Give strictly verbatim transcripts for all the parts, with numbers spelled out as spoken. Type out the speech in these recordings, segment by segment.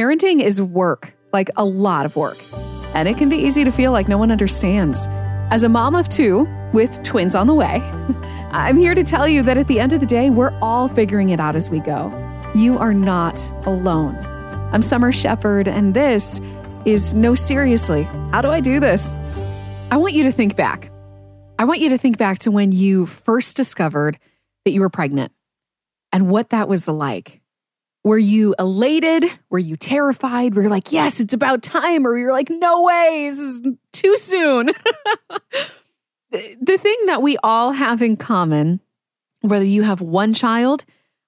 Parenting is work, like a lot of work. And it can be easy to feel like no one understands. As a mom of two, with twins on the way, I'm here to tell you that at the end of the day, we're all figuring it out as we go. You are not alone. I'm Summer Shepherd, and this is No Seriously. How do I do this? I want you to think back. I want you to think back to when you first discovered that you were pregnant and what that was like. Were you elated? Were you terrified? Were you like, yes, it's about time? Or you're like, no way, this is too soon. The thing that we all have in common, whether you have one child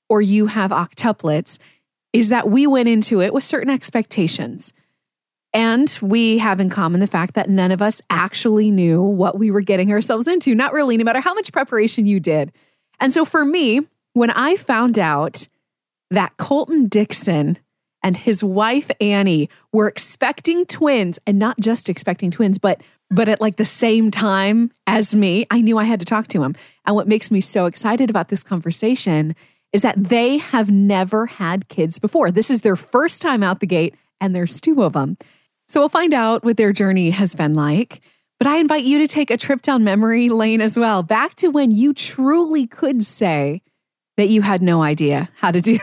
or you have octuplets, is that we went into it with certain expectations. And we have in common the fact that none of us actually knew what we were getting ourselves into, not really, no matter how much preparation you did. And so for me, when I found out that Colton Dixon and his wife, Annie, were expecting twins, and not just expecting twins, but but at like the same time as me, I knew I had to talk to him. And what makes me so excited about this conversation is that they have never had kids before. This is their first time out the gate, and there's two of them. So we'll find out what their journey has been like. But I invite you to take a trip down memory lane as well, back to when you truly could say that you had no idea how to do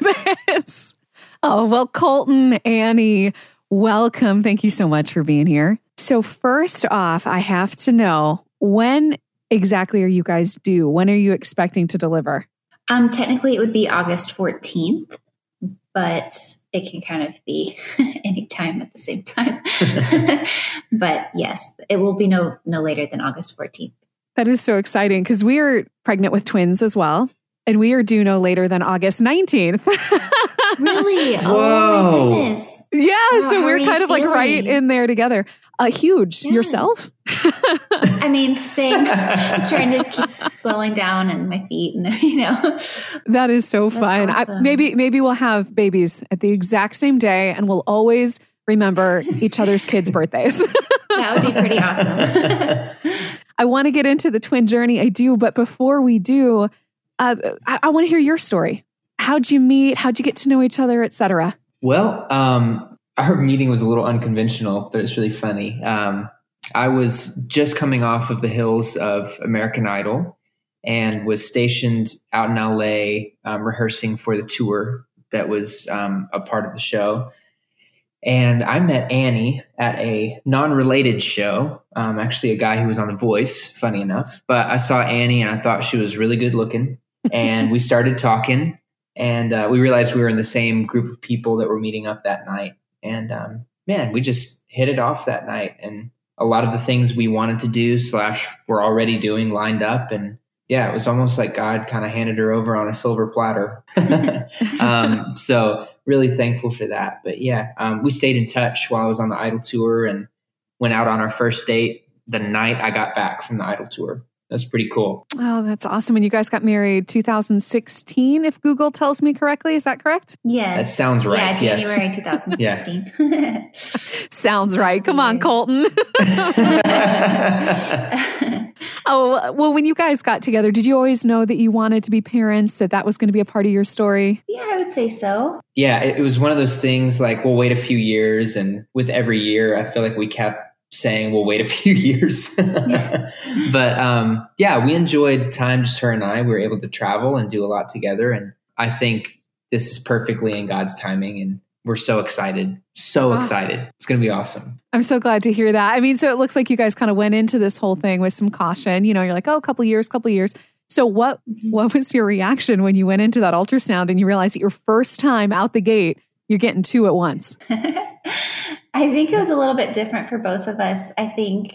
this. Oh, well, Colton, Annie, welcome. Thank you so much for being here. So first off, I have to know, when exactly are you guys due? When are you expecting to deliver? Um, technically, it would be August fourteenth, but it can kind of be any time at the same time. But yes, it will be no no later than August fourteenth. That is so exciting because we are pregnant with twins as well. And we are due no later than August nineteenth. Really? Whoa. Oh, my goodness. Yeah, wow, so we're kind of feeling? like right in there together. Uh, huge. Yeah. Yourself? I mean, same. I'm trying to keep swelling down and my feet, and you know. That is so That's fun. Awesome. I, maybe maybe we'll have babies at the exact same day, and we'll always remember each other's kids' birthdays. That would be pretty awesome. I want to get into the twin journey. I do, but before we do, uh, I, I want to hear your story. How'd you meet? How'd you get to know each other, et cetera? Well, um, our meeting was a little unconventional, but it's really funny. Um, I was just coming off of the hills of American Idol and was stationed out in L A um, rehearsing for the tour that was um, a part of the show. And I met Annie at a non-related show, um, actually a guy who was on The Voice, funny enough. But I saw Annie and I thought she was really good looking. And we started talking. And uh, we realized we were in the same group of people that were meeting up that night. And um, man, we just hit it off that night. And a lot of the things we wanted to do slash were already doing lined up. And yeah, it was almost like God kind of handed her over on a silver platter. um, so really thankful for that. But yeah, um, we stayed in touch while I was on the Idol Tour and went out on our first date the night I got back from the Idol Tour. That's pretty cool. Oh, that's awesome. And you guys got married two thousand sixteen, if Google tells me correctly. Is that correct? Yes. That sounds right. Yeah, January yes. twenty sixteen. Yeah. Sounds right. Come on, Colton. Oh, well, when you guys got together, did you always know that you wanted to be parents, that that was going to be a part of your story? Yeah, I would say so. Yeah, it, it was one of those things like, we'll wait a few years. And with every year, I feel like we kept saying we'll wait a few years. But um, yeah, we enjoyed time, just her and I. We were able to travel and do a lot together. And I think this is perfectly in God's timing. And we're so excited, so wow. excited. It's going to be awesome. I'm so glad to hear that. I mean, so it looks like you guys kind of went into this whole thing with some caution. You know, you're like, oh, a couple years, couple years. So what, what was your reaction when you went into that ultrasound and you realized that your first time out the gate, you're getting two at once? I think it was a little bit different for both of us. I think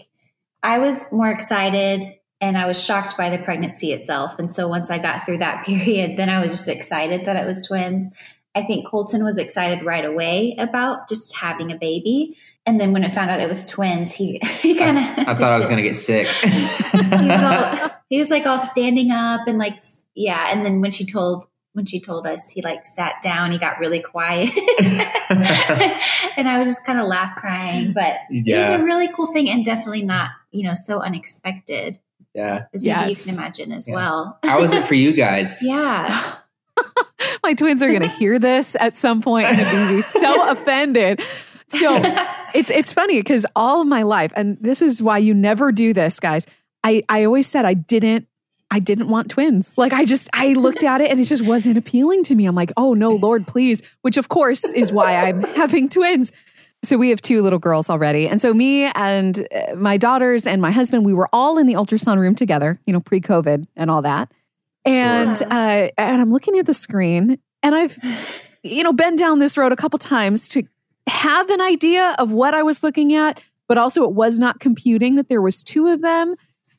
I was more excited and I was shocked by the pregnancy itself. And so once I got through that period, then I was just excited that it was twins. I think Colton was excited right away about just having a baby. And then when I found out it was twins, he, he kind of... I, I thought I was going to get sick. he, was all, he was like all standing up and like, yeah. And then when she told... When she told us, he like sat down, he got really quiet and I was just kind of laugh crying, but yeah. It was a really cool thing and definitely not, you know, so unexpected. Yeah. As yes. you can imagine as yeah. well. How was it for you guys? Yeah. My twins are going to hear this at some point and be so offended. So it's it's funny because all of my life, and this is why you never do this, guys. I, I always said I didn't I didn't want twins. Like I just I looked at it and it just wasn't appealing to me. I'm like, oh no, Lord, please. Which of course is why I'm having twins. So we have two little girls already. And so me and my daughters and my husband, we were all in the ultrasound room together, you know, pre-COVID and all that. And sure. uh, and I'm looking at the screen and I've, you know, been down this road a couple times to have an idea of what I was looking at, but also it was not computing that there was two of them.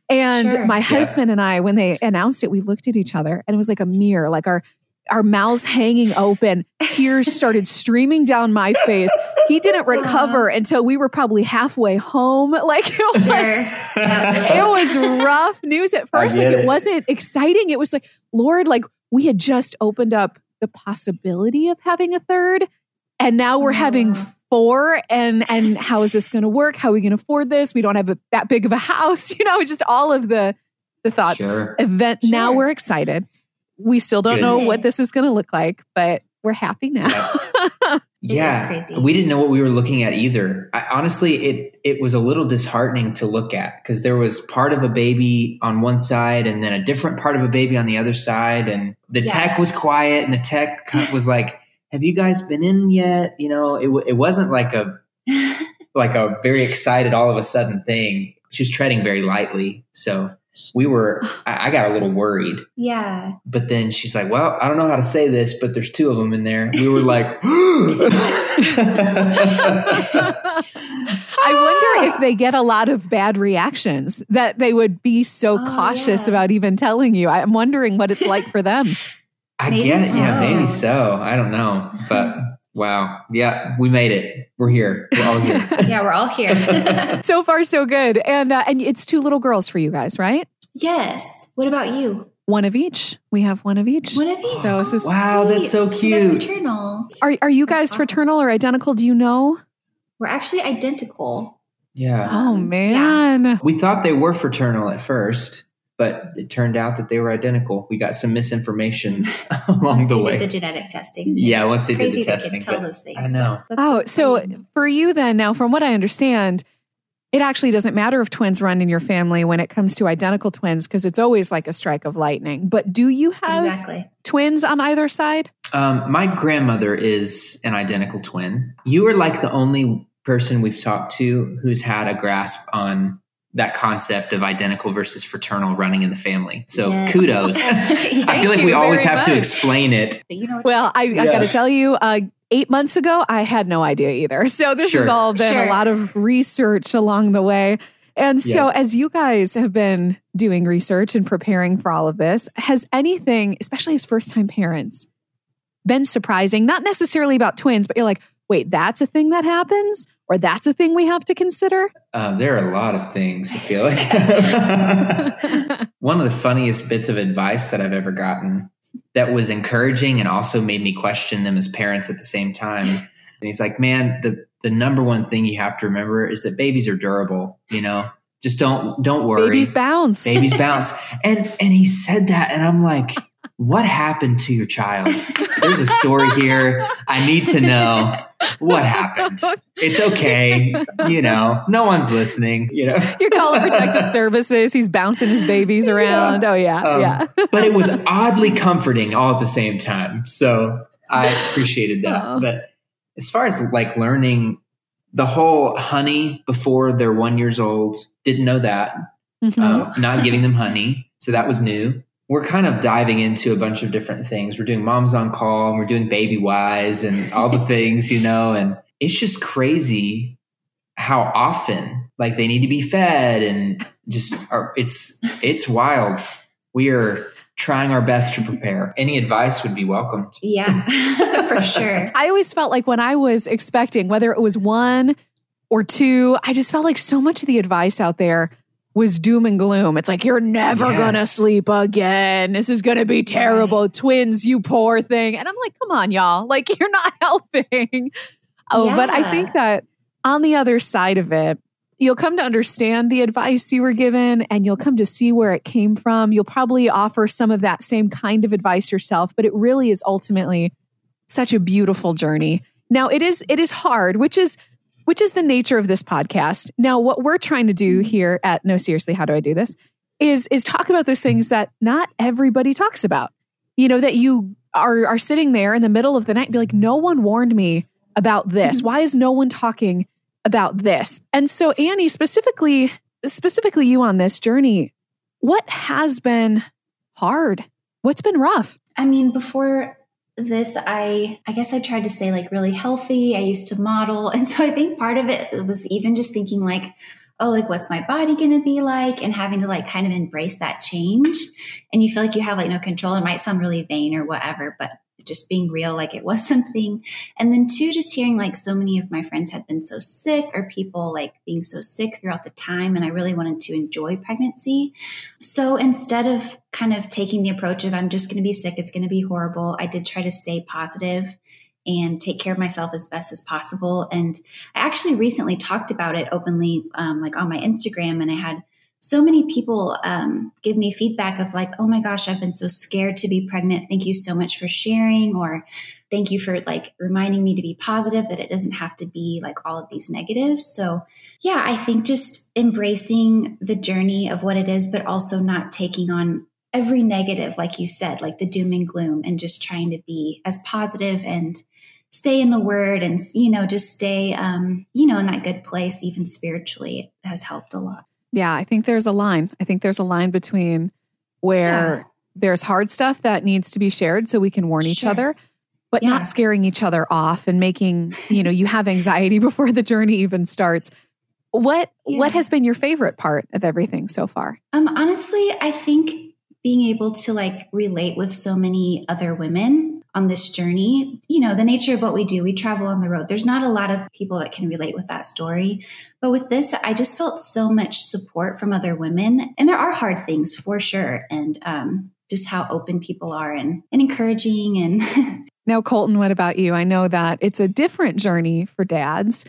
And sure. my yeah. husband and I, when they announced it, we looked at each other and it was like a mirror, like our Our mouths hanging open, tears started streaming down my face. He didn't recover uh-huh. until we were probably halfway home. Like it was, sure. it was rough news at first. Like it, it wasn't exciting. It was like, Lord, like we had just opened up the possibility of having a third, and now we're uh-huh. having four. And and how is this going to work? How are we going to afford this? We don't have a, that big of a house. You know, just all of the the thoughts. Sure. Event. Sure. Now we're excited. We still don't Good. know what this is going to look like, but we're happy now. Yeah. yeah. Crazy. We didn't know what we were looking at either. I, honestly, it it was a little disheartening to look at because there was part of a baby on one side and then a different part of a baby on the other side. And the yeah. tech was quiet and the tech was like, have you guys been in yet? You know, it it wasn't like a like a very excited all of a sudden thing. She was treading very lightly. So we were, I got a little worried. Yeah. But then she's like, well, I don't know how to say this, but there's two of them in there. We were like, I wonder if they get a lot of bad reactions that they would be so oh, cautious yeah. about even telling you. I'm wondering what it's like for them. I maybe guess, so. yeah, maybe so. I don't know. But wow. Yeah, we made it. We're here. We're all here. yeah, we're all here. So far, so good. And uh, and it's two little girls for you guys, right? Yes. What about you? One of each. We have one of each. One of each. So this is wow, sweet. That's so cute. Fraternal. Are are you guys awesome. fraternal or identical? Do you know? We're actually identical. Yeah. Oh man. Yeah. We thought they were fraternal at first, but it turned out that they were identical. We got some misinformation along once the way. Once they did the genetic testing. Yeah, once they did the testing. Crazy they could tell those things. I know. Oh, so for you then, now from what I understand, it actually doesn't matter if twins run in your family when it comes to identical twins because it's always like a strike of lightning. But do you have exactly. twins on either side? Um, my grandmother is an identical twin. You are like the only person we've talked to who's had a grasp on that concept of identical versus fraternal running in the family. So yes. kudos. I feel like we always have much. to explain it. You know well, I, yeah. I got to tell you, uh, eight months ago, I had no idea either. So this sure. has all been sure. a lot of research along the way. And so yeah. as you guys have been doing research and preparing for all of this, has anything, especially as first-time parents, been surprising? Not necessarily about twins, but you're like, wait, that's a thing that happens? Or that's a thing we have to consider? Uh, there are a lot of things, I feel like. One of the funniest bits of advice that I've ever gotten that was encouraging and also made me question them as parents at the same time. And he's like, man, the, the number one thing you have to remember is that babies are durable, you know? Just don't don't worry. Babies bounce. Babies bounce. And and he said that, and I'm like, what happened to your child? There's a story here. I need to know what happened. It's okay. You know, no one's listening. You know, you're calling protective services. He's bouncing his babies around. Yeah. Oh yeah. Um, yeah. But it was oddly comforting all at the same time. So I appreciated that. Oh. But as far as like learning the whole honey before they're one years old, didn't know that, mm-hmm. um, not giving them honey. So that was new. We're kind of diving into a bunch of different things. We're doing Moms on Call and we're doing Baby Wise and all the things, you know, and it's just crazy how often like they need to be fed and just are, it's, it's wild. We are trying our best to prepare. Any advice would be welcomed. Yeah, for sure. I always felt like when I was expecting, whether it was one or two, I just felt like so much of the advice out there was doom and gloom. It's like, you're never yes. gonna sleep again. This is gonna be terrible. Right. Twins, you poor thing. And I'm like, come on, y'all. Like, you're not helping. Oh, yeah. But I think that on the other side of it, You'll come to understand the advice you were given and you'll come to see where it came from. You'll probably offer some of that same kind of advice yourself, but it really is ultimately such a beautiful journey. Now, it is it is hard, which is which is the nature of this podcast. Now, what we're trying to do here at No Seriously, How Do I Do This? Is is talk about those things that not everybody talks about. You know, that you are are sitting there in the middle of the night and be like, no one warned me about this. Why is no one talking about this? And so, Annie, specifically, specifically you on this journey, what has been hard? What's been rough? I mean, before this, I, I guess I tried to stay like really healthy. I used to model. And so I think part of it was even just thinking like, oh, like what's my body going to be like? And having to like kind of embrace that change. And you feel like you have like no control. It might sound really vain or whatever, but just being real, like it was something. And then two, just hearing like so many of my friends had been so sick or people like being so sick throughout the time. And I really wanted to enjoy pregnancy. So instead of kind of taking the approach of I'm just going to be sick, it's going to be horrible, I did try to stay positive and take care of myself as best as possible. And I actually recently talked about it openly, um, like on my Instagram, and I had so many people um, give me feedback of like, oh my gosh, I've been so scared to be pregnant. Thank you so much for sharing, or thank you for like reminding me to be positive, that it doesn't have to be like all of these negatives. So yeah, I think just embracing the journey of what it is, but also not taking on every negative, like you said, like the doom and gloom, and just trying to be as positive and stay in the word and, you know, just stay, um, you know, in that good place, even spiritually, has helped a lot. Yeah, I think there's a line. I think there's a line between where yeah. there's hard stuff that needs to be shared so we can warn each sure. other, but yeah. not scaring each other off and making, you know, you have anxiety before the journey even starts. What yeah. what has been your favorite part of everything so far? Um, honestly, I think being able to like relate with so many other women on this journey, you know, the nature of what we do, we travel on the road. There's not a lot of people that can relate with that story. But with this, I just felt so much support from other women. And there are hard things for sure. And um, just how open people are and, and encouraging. And now, Colton, what about you? I know that it's a different journey for dads,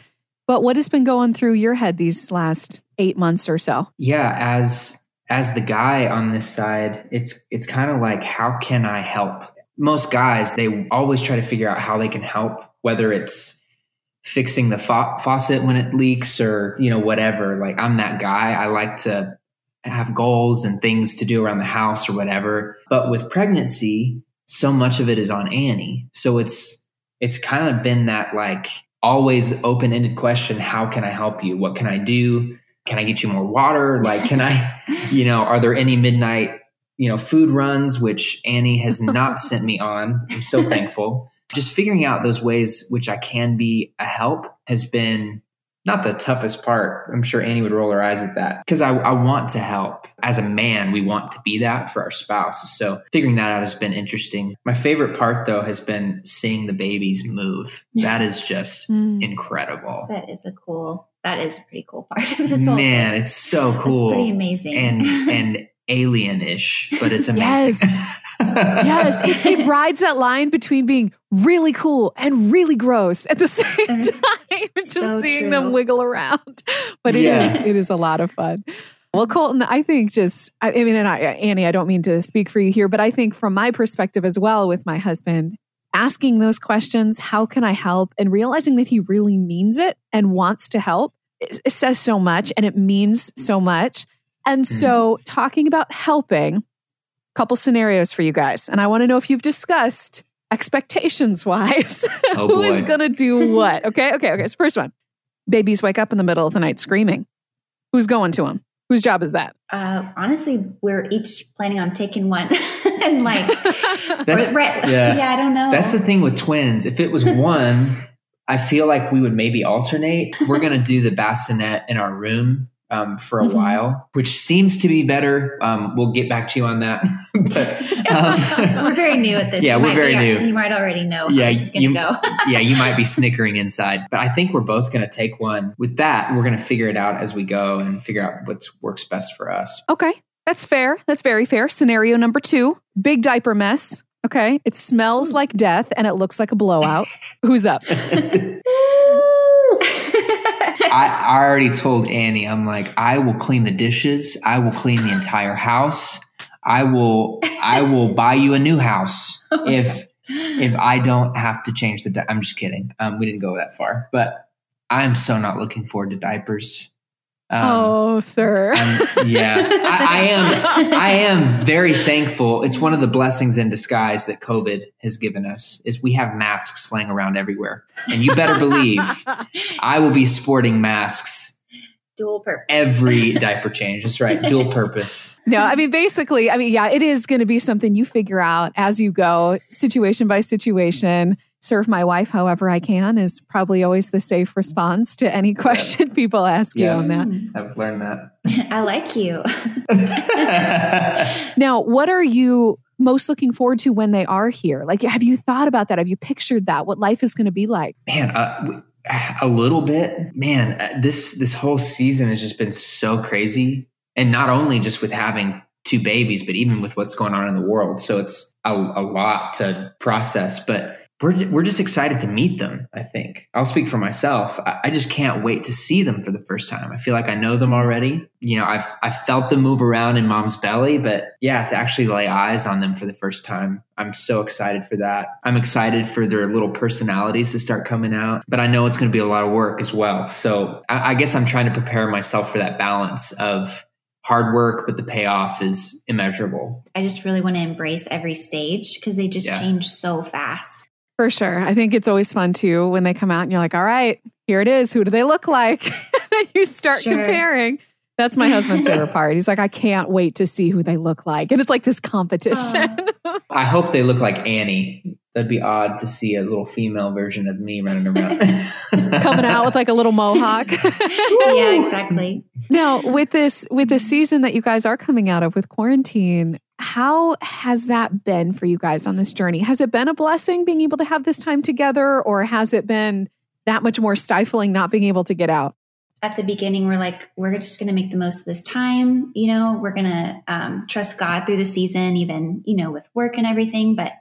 but what has been going through your head these last eight months or so? Yeah, as as the guy on this side, it's it's kind of like, how can I help? Most guys, they always try to figure out how they can help, whether it's fixing the fa- faucet when it leaks or, you know, whatever. Like, I'm that guy. I like to have goals and things to do around the house or whatever. But with pregnancy, so much of it is on Annie. So it's it's kind of been that like always open-ended question, how can I help you? What can I do? Can I get you more water? Like, can I, you know, are there any midnight you know, food runs, which Annie has not sent me on. I'm so thankful. Just figuring out those ways which I can be a help has been not the toughest part. I'm sure Annie would roll her eyes at that because I, I want to help. As a man, we want to be that for our spouse. So figuring that out has been interesting. My favorite part, though, has been seeing the babies move. Yeah. That is just mm. incredible. That is a cool, that is a pretty cool part of this Man, whole Man, it's so cool. It's pretty amazing. And, and, alien-ish, but it's amazing. Yes, yes. It, it rides that line between being really cool and really gross at the same time. Just so seeing true. them wiggle around, but it yeah. is it is a lot of fun. Well, Colton, I think just I mean, and I, Annie, I don't mean to speak for you here, but I think from my perspective as well, with my husband asking those questions, how can I help, and realizing that he really means it and wants to help, it, it says so much and it means so much. And so talking about helping, a couple scenarios for you guys. And I want to know if you've discussed expectations-wise, oh who is going to do what? Okay, okay, okay. So first one, babies wake up in the middle of the night screaming. Who's going to them? Whose job is that? Uh, honestly, we're each planning on taking one. and like, that's, right, yeah. yeah, I don't know. That's the thing with twins. If it was one, I feel like we would maybe alternate. We're going to do the bassinet in our room Um, for a mm-hmm. while, which seems to be better. Um, we'll get back to you on that. but um, We're very new at this. Yeah, you we're very be, new. You might already know yeah, how this is going to go. yeah, you might be snickering inside. But I think we're both going to take one. With that, we're going to figure it out as we go and figure out what works best for us. Okay, that's fair. That's very fair. Scenario number two, big diaper mess. Okay, it smells like death and it looks like a blowout. Who's up? I, I already told Annie, I'm like, I will clean the dishes. I will clean the entire house. I will, I will buy you a new house oh if, if I don't have to change the, di- I'm just kidding. Um, we didn't go that far, but I'm so not looking forward to diapers. Um, oh, sir. I'm, yeah, I, I am. I am very thankful. It's one of the blessings in disguise that COVID has given us is we have masks laying around everywhere. And you better believe I will be sporting masks. Dual purpose. Every diaper change. That's right. Dual purpose. No, I mean, basically, I mean, yeah, it is going to be something you figure out as you go, situation by situation. Serve my wife however I can is probably always the safe response to any question yeah. people ask yeah. you on that. I've learned that. I like you. Now, what are you most looking forward to when they are here? Like, have you thought about that? Have you pictured that? What life is going to be like? Man, uh, we- A little bit, man, this, this whole season has just been so crazy. And not only just with having two babies, but even with what's going on in the world. So it's a, a lot to process, but we're, we're just excited to meet them. I think I'll speak for myself. I, I just can't wait to see them for the first time. I feel like I know them already. You know, I've, I felt them move around in mom's belly, but yeah, to actually lay eyes on them for the first time. I'm so excited for that. I'm excited for their little personalities to start coming out, but I know it's going to be a lot of work as well. So I, I guess I'm trying to prepare myself for that balance of hard work, but the payoff is immeasurable. I just really want to embrace every stage because they just yeah. change so fast. For sure. I think it's always fun too when they come out and you're like, all right, here it is. Who do they look like? And then you start sure. comparing. That's my husband's favorite part. He's like, I can't wait to see who they look like. And it's like this competition. Oh. I hope they look like Annie. That'd be odd to see a little female version of me running around. Coming out with like a little mohawk. Yeah, exactly. Now, with this, with the season that you guys are coming out of with quarantine, how has that been for you guys on this journey? Has it been a blessing being able to have this time together, or has it been that much more stifling not being able to get out? At the beginning, we're like, we're just going to make the most of this time. You know, we're going to um, trust God through the season, even, you know, with work and everything. But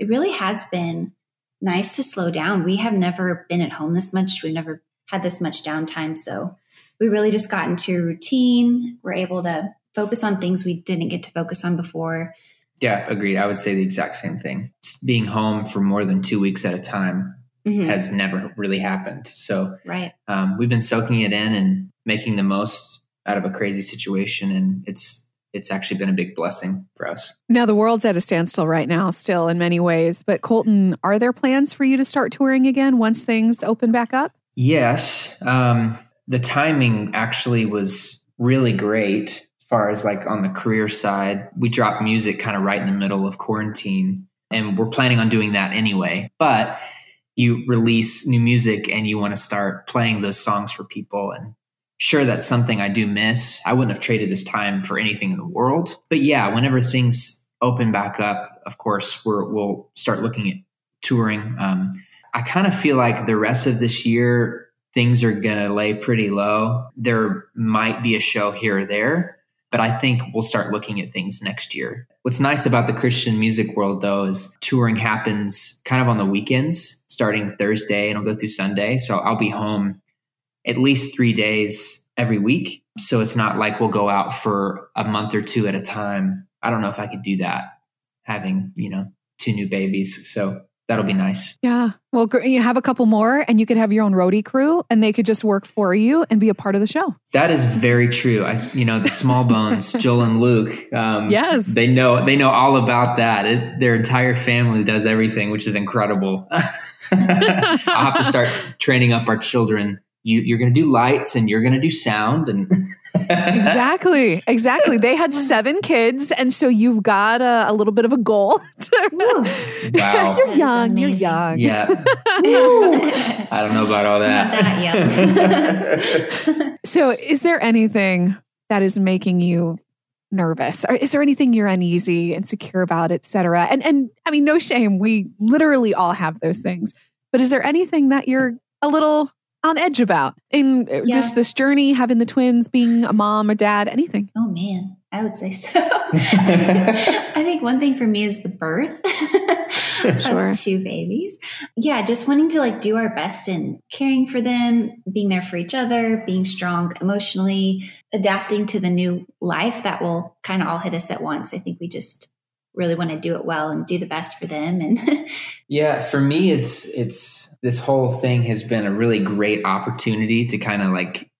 it really has been nice to slow down. We have never been at home this much. We've never had this much downtime. So we really just got into a routine. We're able to focus on things we didn't get to focus on before. Yeah, agreed. I would say the exact same thing. Just being home for more than two weeks at a time mm-hmm. has never really happened. So right. um, we've been soaking it in and making the most out of a crazy situation. And it's it's actually been a big blessing for us. Now, the world's at a standstill right now, still in many ways. But Colton, are there plans for you to start touring again once things open back up? Yes. Um, the timing actually was really great. Far as like on the career side, we dropped music kind of right in the middle of quarantine, and we're planning on doing that anyway. But you release new music and you want to start playing those songs for people. And sure, that's something I do miss. I wouldn't have traded this time for anything in the world. But yeah, whenever things open back up, of course, we're, we'll start looking at touring. Um, I kind of feel like the rest of this year, things are going to lay pretty low. There might be a show here or there. But I think we'll start looking at things next year. What's nice about the Christian music world, though, is touring happens kind of on the weekends, starting Thursday, and I'll go through Sunday. So I'll be home at least three days every week. So it's not like we'll go out for a month or two at a time. I don't know if I could do that, having, you know, two new babies. So that'll be nice. Yeah. Well, you have a couple more and you could have your own roadie crew and they could just work for you and be a part of the show. That is very true. I, you know, the small bones, Joel and Luke, um, yes, they know, they know all about that. It, their entire family does everything, which is incredible. I'll have to start training up our children. You, you're going to do lights and you're going to do sound and exactly. Exactly. They had seven kids. And so you've got a, a little bit of a goal. To, wow. You're that young. You're young. Yeah. I don't know about all that. Not that young. So is there anything that is making you nervous? Or is there anything you're uneasy, insecure about, et cetera? And, and I mean, no shame. We literally all have those things. But is there anything that you're a little on edge about in yeah. just this journey, having the twins, being a mom, a dad, anything? Oh man, I would say so. I think one thing for me is the birth sure. of two babies. Yeah, just wanting to like do our best in caring for them, being there for each other, being strong emotionally, adapting to the new life that will kind of all hit us at once. I think we just really want to do it well and do the best for them. And yeah, for me, it's, it's, this whole thing has been a really great opportunity to kind of like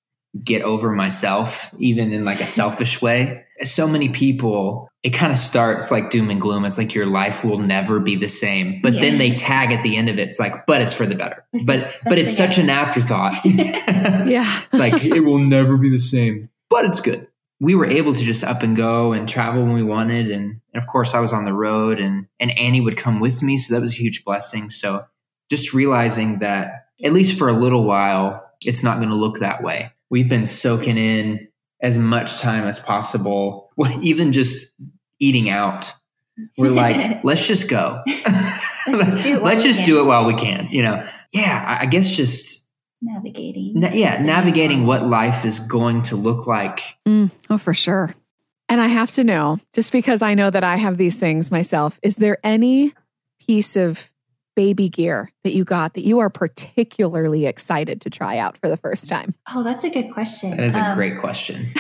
get over myself, even in like a selfish way. So many people, it kind of starts like doom and gloom. It's like your life will never be the same, but yeah. then they tag at the end of it. It's like, but it's for the better, it's, but, but it's such an afterthought. yeah. It's like, it will never be the same, but it's good. We were able to just up and go and travel when we wanted. And, and of course I was on the road and, and Annie would come with me. So that was a huge blessing. So just realizing that at least for a little while, it's not going to look that way. We've been soaking in as much time as possible. Well, even just eating out. We're like, let's just go. let's just, do it, while let's just do it while we can, you know? Yeah. I guess just Navigating. Na- yeah, navigating what life is going to look like. Mm, oh, for sure. And I have to know, just because I know that I have these things myself, is there any piece of baby gear that you got that you are particularly excited to try out for the first time? Oh, that's a good question. That is a um, great question.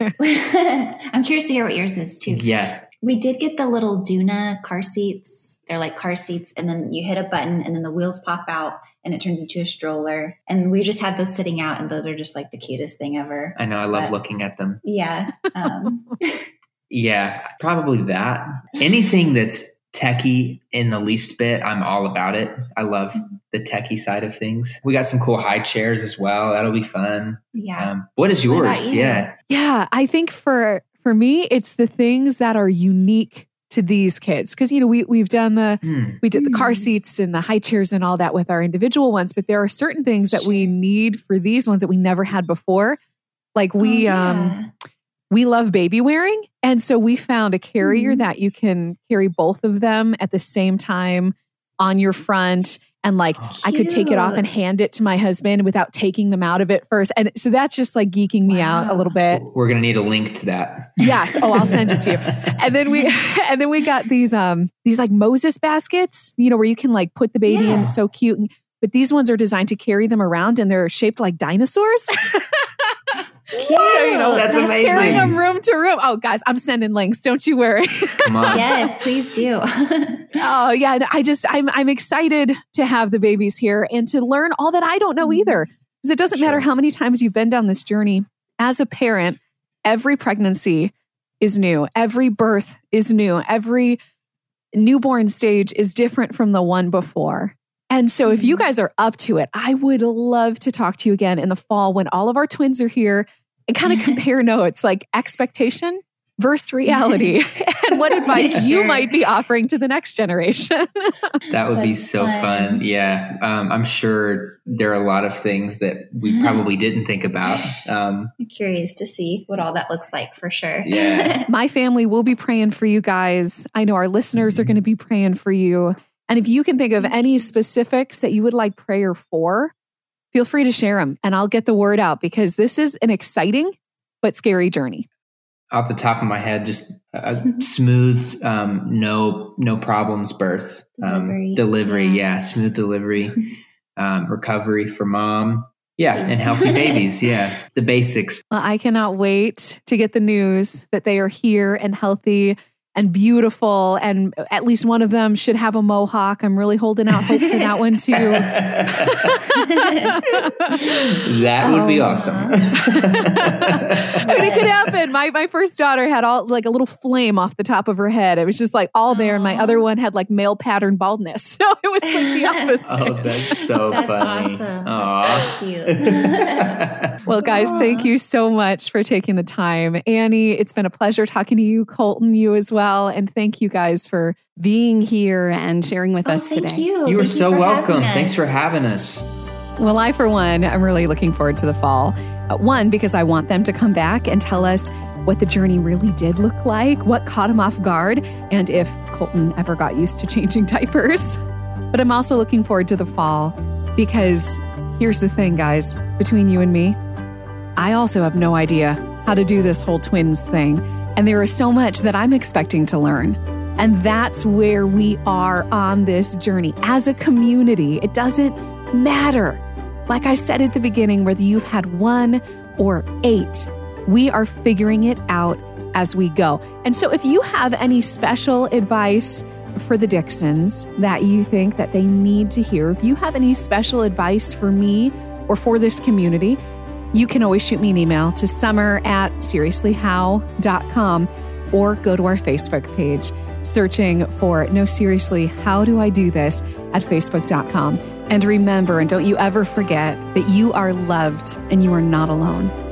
I'm curious to hear what yours is too. Yeah. We did get the little Duna car seats. They're like car seats, and then you hit a button and then the wheels pop out. And it turns into a stroller. And we just had those sitting out. And those are just like the cutest thing ever. I know. I love but, looking at them. Yeah. Um. yeah. Probably that. Anything that's techie in the least bit, I'm all about it. I love mm-hmm. the techie side of things. We got some cool high chairs as well. That'll be fun. Yeah. Um, what is yours? What you? Yeah. Yeah. I think for, for me, it's the things that are unique to these kids. Cause you know, we, we've done the, mm. we did the car seats and the high chairs and all that with our individual ones, but there are certain things that we need for these ones that we never had before. Like we, oh, yeah. um, we love baby wearing. And so we found a carrier mm. that you can carry both of them at the same time on your front. And like, oh, I could take it off and hand it to my husband without taking them out of it first. And so that's just like geeking me wow. out a little bit. We're going to need a link to that. Yes. Oh, I'll send it to you. And then we, and then we got these, um, these like Moses baskets, you know, where you can like put the baby yeah. in. It's so cute. But these ones are designed to carry them around and they're shaped like dinosaurs. Yes. So, you know, that's, that's amazing. Carrying them room to room. Oh, guys, I'm sending links. Don't you worry. Come on. Yes, please do. oh yeah, I just I'm I'm excited to have the babies here and to learn all that I don't know either, because it doesn't sure. matter how many times you've been down this journey as a parent. Every pregnancy is new. Every birth is new. Every newborn stage is different from the one before. And so if you guys are up to it, I would love to talk to you again in the fall when all of our twins are here and kind of compare notes, like expectation versus reality and what advice sure. you might be offering to the next generation. That would That's be so fun. fun. Yeah. Um, I'm sure there are a lot of things that we probably didn't think about. Um, I'm curious to see what all that looks like for sure. Yeah. My family will be praying for you guys. I know our listeners are going to be praying for you. And if you can think of any specifics that you would like prayer for, feel free to share them and I'll get the word out, because this is an exciting but scary journey. Off the top of my head, just a smooth, um, no no problems birth. Um, delivery. delivery yeah. yeah, smooth delivery, um, recovery for mom. Yeah, and healthy babies. Yeah, the basics. Well, I cannot wait to get the news that they are here and healthy and beautiful, and at least one of them should have a mohawk. I'm really holding out hope for that one too. That would um, be awesome. I mean, it could happen. My my first daughter had all like a little flame off the top of her head. It was just like all there, and my other one had like male pattern baldness. So it was like the opposite. Oh, that's so that's funny. That's awesome. Aww. So cute. Well, guys, Aww. Thank you so much for taking the time, Annie. It's been a pleasure talking to you, Colton. You as well. And thank you guys for being here and sharing with oh, us thank today. You. You are so welcome. Thanks for having us. Well, I, for one, I'm really looking forward to the fall. Uh, one, because I want them to come back and tell us what the journey really did look like, what caught them off guard, and if Colton ever got used to changing diapers. But I'm also looking forward to the fall because here's the thing, guys, between you and me, I also have no idea how to do this whole twins thing. And there is so much that I'm expecting to learn. And that's where we are on this journey. As a community, it doesn't matter. Like I said at the beginning, whether you've had one or eight, we are figuring it out as we go. And so if you have any special advice for the Dixons that you think that they need to hear, if you have any special advice for me or for this community, you can always shoot me an email to summer at seriously how dot com or go to our Facebook page, searching for No Seriously, How Do I Do This at facebook dot com. And remember, and don't you ever forget that you are loved and you are not alone.